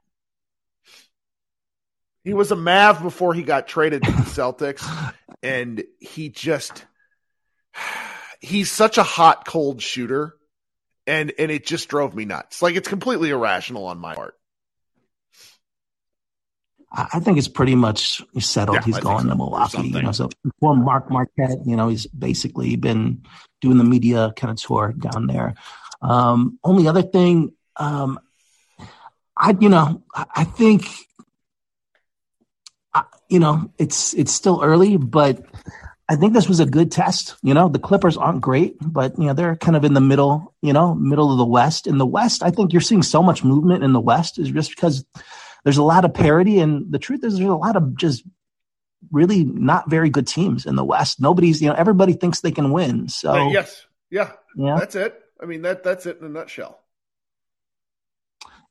He was a Mav before he got traded to the Celtics, and he's such a hot, cold shooter, and it just drove me nuts. Like, it's completely irrational on my part. I think it's pretty much settled. Yeah, he's going to Milwaukee. You know, so before Mark Marquette, you know, he's basically been doing the media kind of tour down there. Only other thing, I think it's still early, but I think this was a good test. You know, the Clippers aren't great, but, you know, they're kind of in the middle, you know, middle of the West. In the West, I think you're seeing so much movement in the West is just because – there's a lot of parity, and the truth is there's a lot of just really not very good teams in the West. Nobody's, you know, everybody thinks they can win. So yes. Yeah. That's it. I mean, that's it in a nutshell.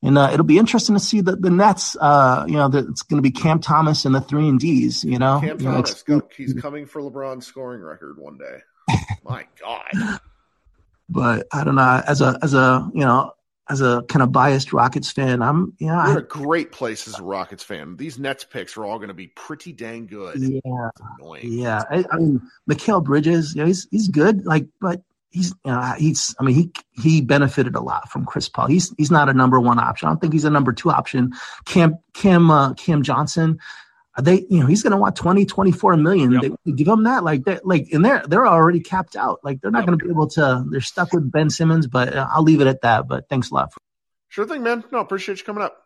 And it'll be interesting to see the Nets. It's going to be Cam Thomas and the 3 and Ds. Cam Thomas, he's coming for LeBron's scoring record one day. My God. But I don't know. As a kind of biased Rockets fan, you're a great place as a Rockets fan. These Nets picks are all going to be pretty dang good. Yeah, it's annoying. Yeah. I mean, Mikal Bridges, he's good. But. He benefited a lot from Chris Paul. He's not a number one option. I don't think he's a number two option. Cam Johnson, he's going to want 20, 24 million. Yep. They give him that and they're already capped out. They're not going to be able to. They're stuck with Ben Simmons. But I'll leave it at that. But thanks a lot. Sure thing, man. No, appreciate you coming up.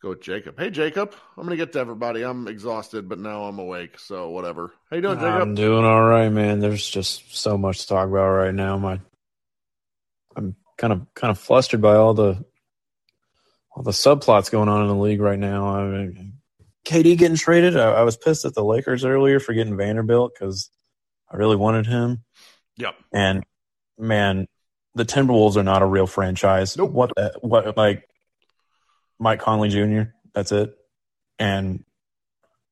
Go with Jacob. Hey, Jacob. I'm going to get to everybody. I'm exhausted, but now I'm awake, so whatever. How you doing, Jacob? I'm doing all right, man. There's just so much to talk about right now. I'm kind of flustered by all the subplots going on in the league right now. I mean, KD getting traded. I was pissed at the Lakers earlier for getting Vanderbilt because I really wanted him. Yep. And, man, the Timberwolves are not a real franchise. Nope. What Mike Conley Jr., that's it. And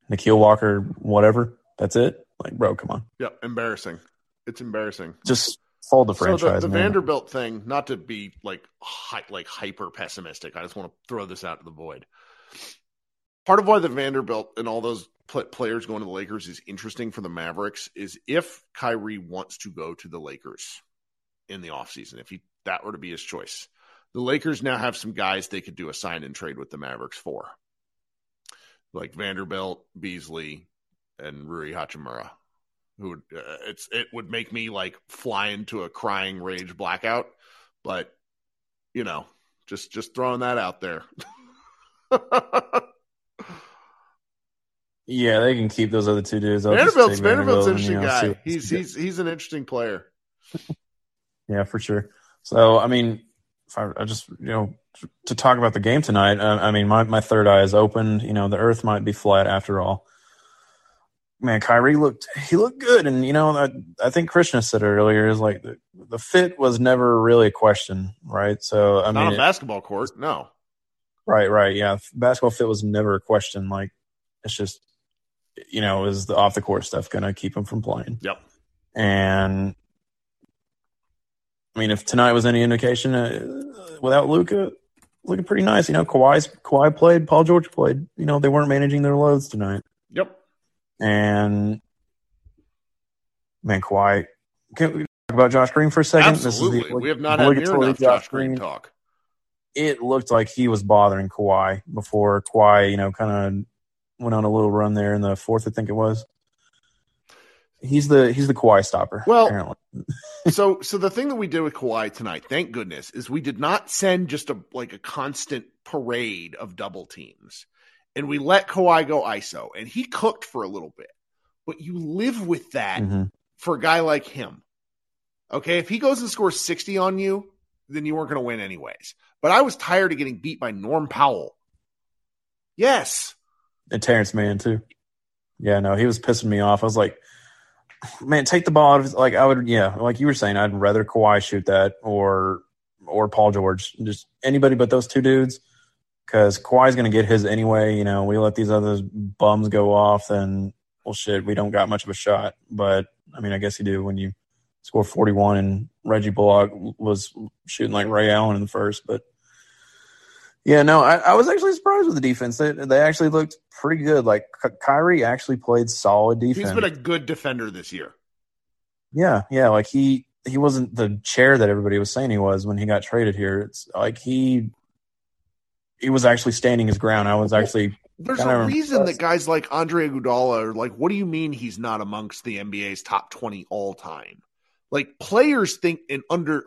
Nikhil Walker, whatever, that's it. Bro, come on. Yep, embarrassing. It's embarrassing. Just fold the franchise. So the Vanderbilt thing, not to be hyper pessimistic. I just want to throw this out to the void. Part of why the Vanderbilt and all those players going to the Lakers is interesting for the Mavericks is if Kyrie wants to go to the Lakers in the offseason, if that were to be his choice. The Lakers now have some guys they could do a sign-and-trade with the Mavericks for, like Vanderbilt, Beasley, and Rui Hachimura. It would make me fly into a crying rage blackout, but just throwing that out there. Yeah, they can keep those other two dudes. Vanderbilt's an interesting guy. He's an interesting player. Yeah, for sure. So I mean. I just, to talk about the game tonight, my third eye is open. The earth might be flat after all. Man, Kyrie looked good. And, I think Krishna said earlier is the fit was never really a question, right? So, I mean. Not a basketball court, no. Right, yeah. Basketball fit was never a question. It's just, is the off the court stuff going to keep him from playing? Yep. And. I mean, if tonight was any indication, without Luka, looking pretty nice. Kawhi played, Paul George played. They weren't managing their loads tonight. Yep. And, man, Kawhi. Can we talk about Josh Green for a second? Absolutely. We have not had near enough Josh Green talk. It looked like he was bothering Kawhi before Kawhi, kind of went on a little run there in the fourth, I think it was. He's the Kawhi stopper. Well, apparently. so the thing that we did with Kawhi tonight, thank goodness, is we did not send just a constant parade of double teams, and we let Kawhi go ISO, and he cooked for a little bit. But you live with that for a guy like him. Okay, if he goes and scores 60 on you, then you weren't going to win anyways. But I was tired of getting beat by Norm Powell. Yes, and Terrence Mann too. Yeah, no, he was pissing me off. I was like. Man, take the ball out of you were saying, I'd rather Kawhi shoot that or Paul George. Just anybody but those two dudes because Kawhi's going to get his anyway. We let these other bums go off and, well, shit, we don't got much of a shot. But, I mean, I guess you do when you score 41 and Reggie Bullock was shooting like Ray Allen in the first. But, yeah, no, I was actually surprised with the defense. They actually looked pretty good. Kyrie actually played solid defense. He's been a good defender this year. Yeah. He wasn't the chair that everybody was saying he was when he got traded here. It's he was actually standing his ground. I was actually. There's a reason impressed. That guys like Andre Iguodala are what do you mean he's not amongst the NBA's top 20 all time? Players think in under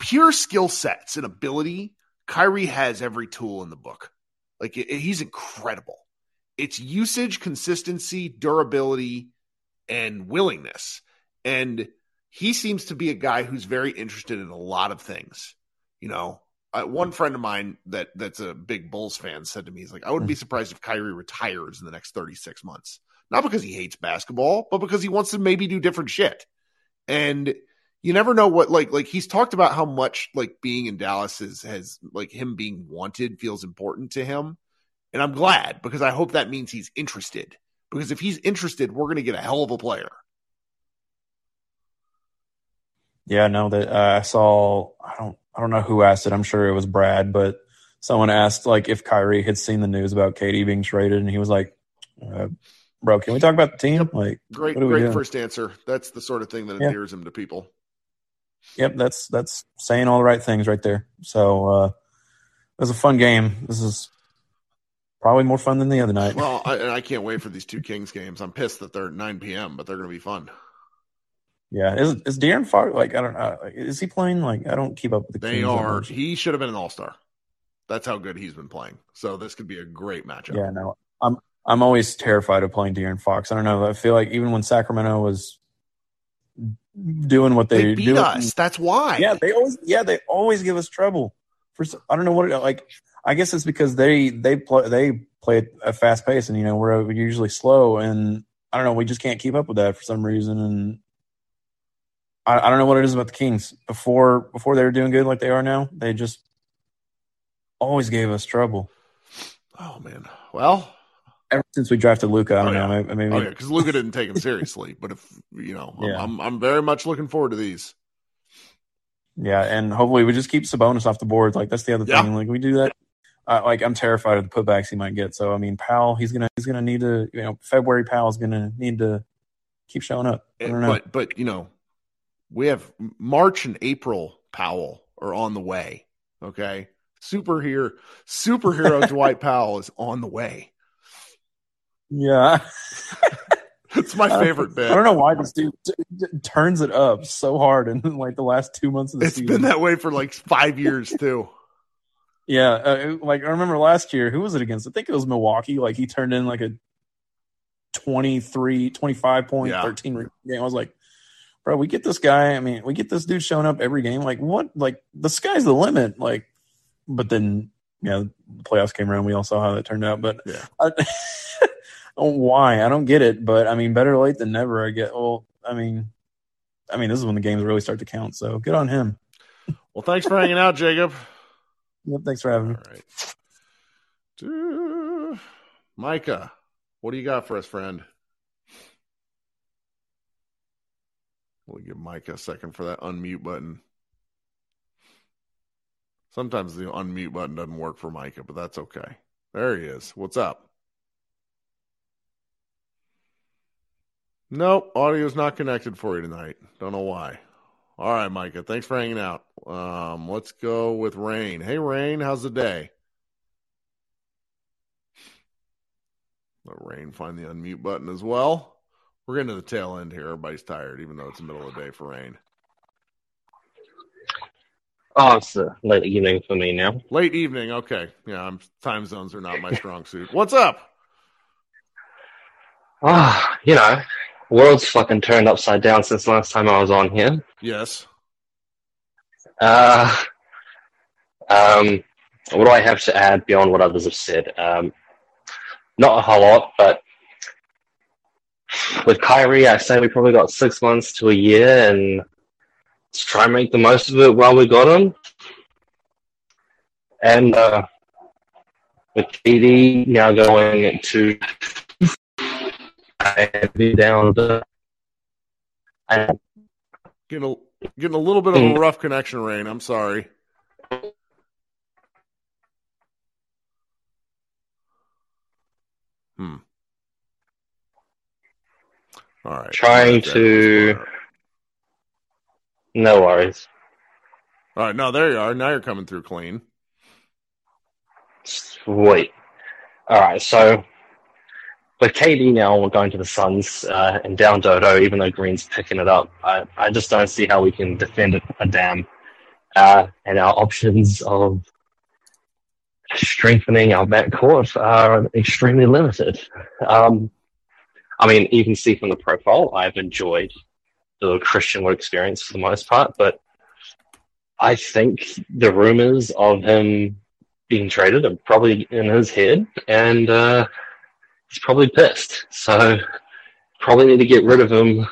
pure skill sets and ability. Kyrie has every tool in the book. He's incredible. It's usage, consistency, durability, and willingness. And he seems to be a guy who's very interested in a lot of things. One friend of mine that's a big Bulls fan said to me, he's like, I wouldn't be surprised if Kyrie retires in the next 36 months. Not because he hates basketball, but because he wants to maybe do different shit. And you never know what, like he's talked about how much like being in Dallas has like him being wanted feels important to him. And I'm glad, because I hope that means he's interested, because if he's interested, we're going to get a hell of a player. Yeah, no, that I saw, I don't know who asked it. I'm sure it was Brad, but someone asked like if Kyrie had seen the news about KD being traded, and he was like, bro, can we talk about the team? Like, great first answer. That's the sort of thing that endears him to people. Yep, that's saying all the right things right there. So it was a fun game. This is probably more fun than the other night. Well, I can't wait for these two Kings games. I'm pissed that they're 9 p.m., but they're going to be fun. Yeah, is De'Aaron Fox like? I don't know. Is he playing? Like, I don't keep up with the Kings. They are. He should have been an all-star. That's how good he's been playing. So this could be a great matchup. Yeah, no, I'm always terrified of playing De'Aaron Fox. I don't know. I feel like even when Sacramento was doing what they beat us. That's why. Yeah, they always give us trouble. For I don't know what it, like. I guess it's because they play at a fast pace, and you know we're usually slow, and I don't know. We just can't keep up with that for some reason, and I don't know what it is about the Kings. Before they were doing good like they are now, they just always gave us trouble. Oh man, well. Ever since we drafted Luka, I don't know. Maybe. Oh, yeah, because Luka didn't take him seriously. But if you know, I'm very much looking forward to these. Yeah, and hopefully we just keep Sabonis off the board. Like that's the other thing. Like we do that. Like I'm terrified of the putbacks he might get. So I mean, Powell, he's gonna need to. You know, February Powell's gonna need to keep showing up. I don't know. But you know, we have March and April Powell are on the way. Okay, superhero Dwight Powell is on the way. Yeah. It's my favorite bit. I don't know why this dude turns it up so hard in like the last 2 months of the season. It's been that way for like 5 years too. Yeah. Like I remember last year, who was it against? I think it was Milwaukee. Like he turned in like a 25 point, 13 game. I was like, bro, we get this guy. I mean, we get this dude showing up every game. Like what? Like the sky's the limit. Like, but then, yeah, the playoffs came around. We all saw how that turned out, but yeah. Why? I don't get it, but I mean, better late than never. I mean, this is when the games really start to count. So good on him. Well, thanks for hanging out, Jacob. Yep, thanks for having me. All right, Micah, what do you got for us, friend? We'll give Micah a second for that unmute button. Sometimes the unmute button doesn't work for Micah, but that's okay. There he is. What's up? Nope, audio's not connected for you tonight. Don't know why. All right, Micah, thanks for hanging out. Let's go with Rain. Hey, Rain, how's the day? Let Rain find the unmute button as well. We're getting to the tail end here. Everybody's tired, even though it's the middle of the day for Rain. Oh, it's the late evening for me now. Late evening, okay. Yeah, time zones are not my strong suit. What's up? Ah, you know. World's fucking turned upside down since last time I was on here. Yes. What do I have to add beyond what others have said? Not a whole lot, but with Kyrie, I say we probably got 6 months to a year, and let's try and make the most of it while we got him. And with KD now going to... Getting a little bit of a rough connection, Rain. I'm sorry. All right. Trying to. No worries. All right. No, there you are. Now you're coming through clean. Sweet. All right. So. But KD now going to the Suns and down Dodo, even though Green's picking it up, I just don't see how we can defend a damn. And our options of strengthening our backcourt are extremely limited. I mean, even see from the profile, I've enjoyed the Christian Wood experience for the most part, but I think the rumors of him being traded are probably in his head, and... he's probably pissed, so probably need to get rid of him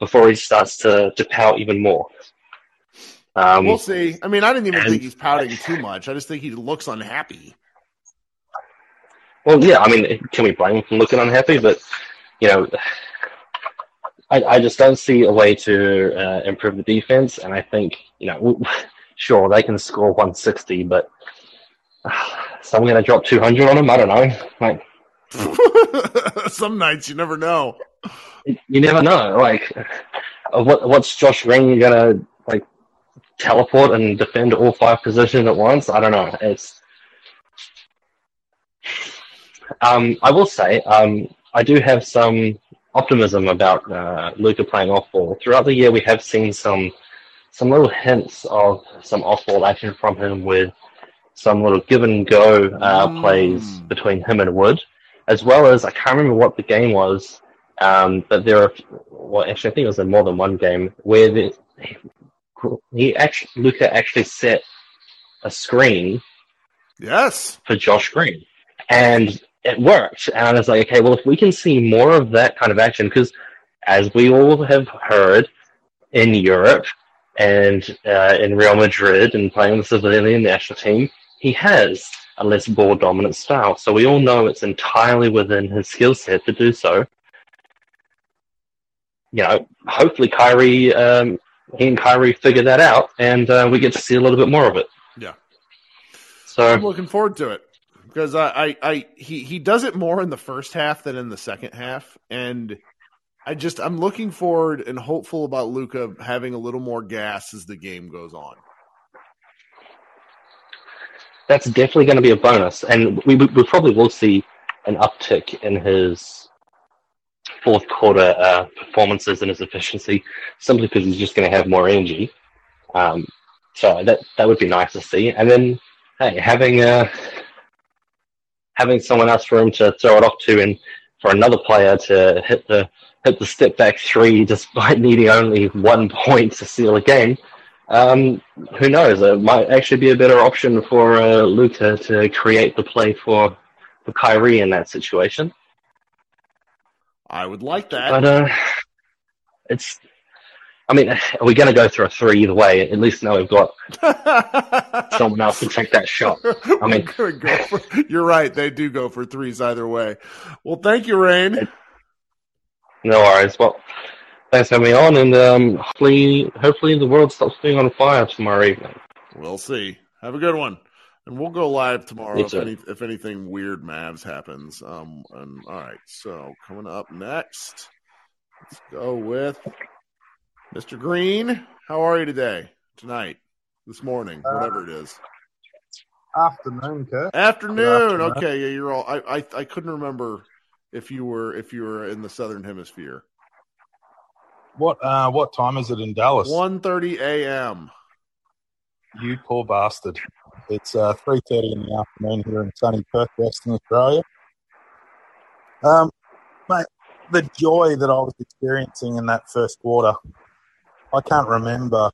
before he starts to pout even more. We'll see. I mean, I didn't even think he's pouting too much. I just think he looks unhappy. Well, yeah, I mean, can we blame him for looking unhappy? But, you know, I just don't see a way to improve the defense. And I think, you know, sure, they can score 160, but so I'm going to drop 200 on them? I don't know. Like, some nights you never know. You never know. Like, what's Josh Green going to, like, teleport and defend all five positions at once? I don't know. It's I will say I do have some optimism about Luka playing off ball. Throughout the year, we have seen some little hints of some off ball action from him with some little give and go plays between him and Wood, as well as I can't remember what the game was, but there are actually I think it was in more than one game where Luka actually set a screen, yes, for Josh Green, and it worked. And I was like, okay, well, if we can see more of that kind of action, because as we all have heard in Europe and in Real Madrid and playing the Brazilian national team, he has a less ball dominant style. So we all know it's entirely within his skill set to do so. You know, hopefully Kyrie. He and Kyrie figure that out, and we get to see a little bit more of it. Yeah. So I'm looking forward to it because he does it more in the first half than in the second half, and I'm looking forward and hopeful about Luka having a little more gas as the game goes on. That's definitely going to be a bonus, and we probably will see an uptick in his fourth quarter performances and his efficiency, simply because he's just going to have more energy. So that would be nice to see. And then, hey, having someone else for him to throw it off to, and for another player to hit the step back three, despite needing only 1 point to seal a game. Who knows? It might actually be a better option for Luka to create the play for Kyrie in that situation. I would like that. But it's. I mean, are we going to go through a three either way? At least now we've got someone else to take that shot. I mean, you're right. They do go for threes either way. Well, thank you, Rain. No worries. Well, thanks for having me on, and hopefully the world stops being on fire tomorrow evening. We'll see. Have a good one. And we'll go live tomorrow if anything weird Mavs happens. And all right, so coming up next, let's go with Mr. Green. How are you today, tonight, this morning, whatever it is? Afternoon, Kurt. Afternoon. Okay, yeah, you're all. I couldn't remember if you were in the Southern Hemisphere. What time is it in Dallas? 1:30 a.m. You poor bastard. It's 3:30 in the afternoon here in sunny Perth, Western Australia. Mate, the joy that I was experiencing in that first quarter, I can't remember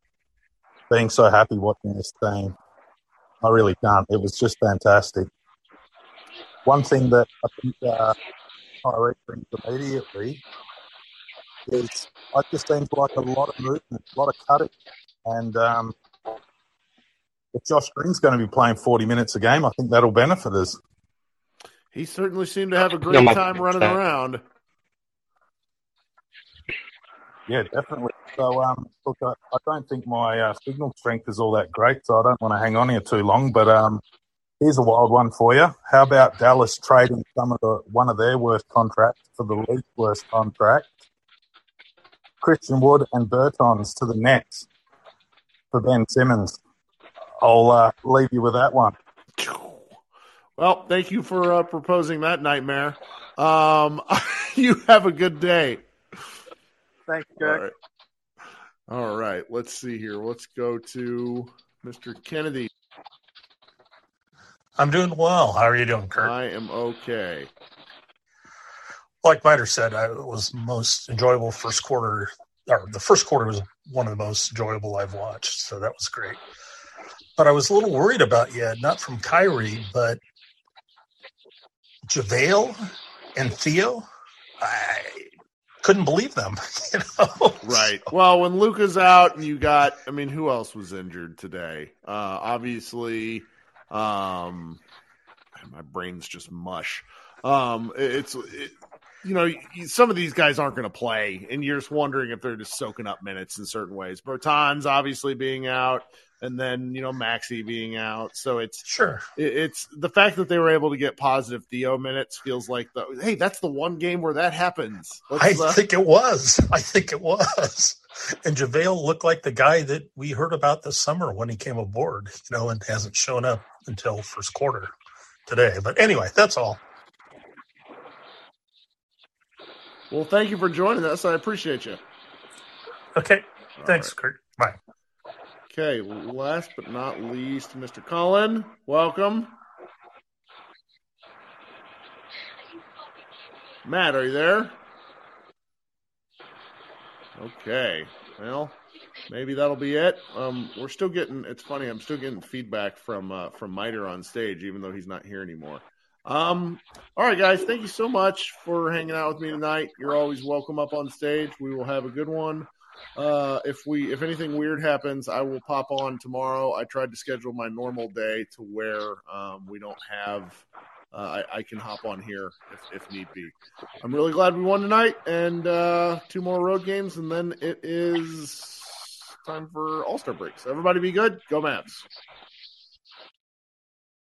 being so happy watching this team. I really can't. It was just fantastic. One thing that I think Kyrie brings immediately is it just seems like a lot of movement, a lot of cutting, and if Josh Green's going to be playing 40 minutes a game, I think that'll benefit us. He certainly seemed to have a great time running around. Yeah, definitely. So, look, I don't think my signal strength is all that great, so I don't want to hang on here too long, but here's a wild one for you. How about Dallas trading one of their worst contracts for the league's worst contract, Christian Wood and Bertons, to the Nets for Ben Simmons? I'll leave you with that one. Well, thank you for proposing that nightmare. You have a good day. Thanks, Kirk. All right. Let's see here. Let's go to Mr. Kennedy. I'm doing well. How are you doing, Kirk? I am okay. Like Miter said, it was the most enjoyable first quarter. Or the first quarter was one of the most enjoyable I've watched, so that was great. But I was a little worried about you, not from Kyrie, but JaVale and Theo. couldn't believe them. You know? Right. Well, when Luka's out and you got, I mean, who else was injured today? Obviously, my brain's just mush. You know, some of these guys aren't going to play, and you're just wondering if they're just soaking up minutes in certain ways. Bertans obviously being out, and then, you know, Maxey being out. So it's sure, it's the fact that they were able to get positive Theo minutes feels like, hey, that's the one game where that happens. I think it was. And JaVale looked like the guy that we heard about this summer when he came aboard, you know, and hasn't shown up until first quarter today. But anyway, that's all. Well, thank you for joining us. I appreciate you. Okay. Thanks, Kurt. Bye. Okay. Last but not least, Mr. Cullen, welcome. Matt, are you there? Okay. Well, maybe that'll be it. We're still getting, it's funny, I'm still getting feedback from Miter on stage, even though he's not here anymore. All right, guys, thank you so much for hanging out with me tonight. You're always welcome up on stage. We will have a good one. If anything weird happens, I will pop on tomorrow. I tried to schedule my normal day to where we don't have I can hop on here if need be. I'm really glad we won tonight, and two more road games, and then it is time for All-Star break. So everybody be good. Go Mavs.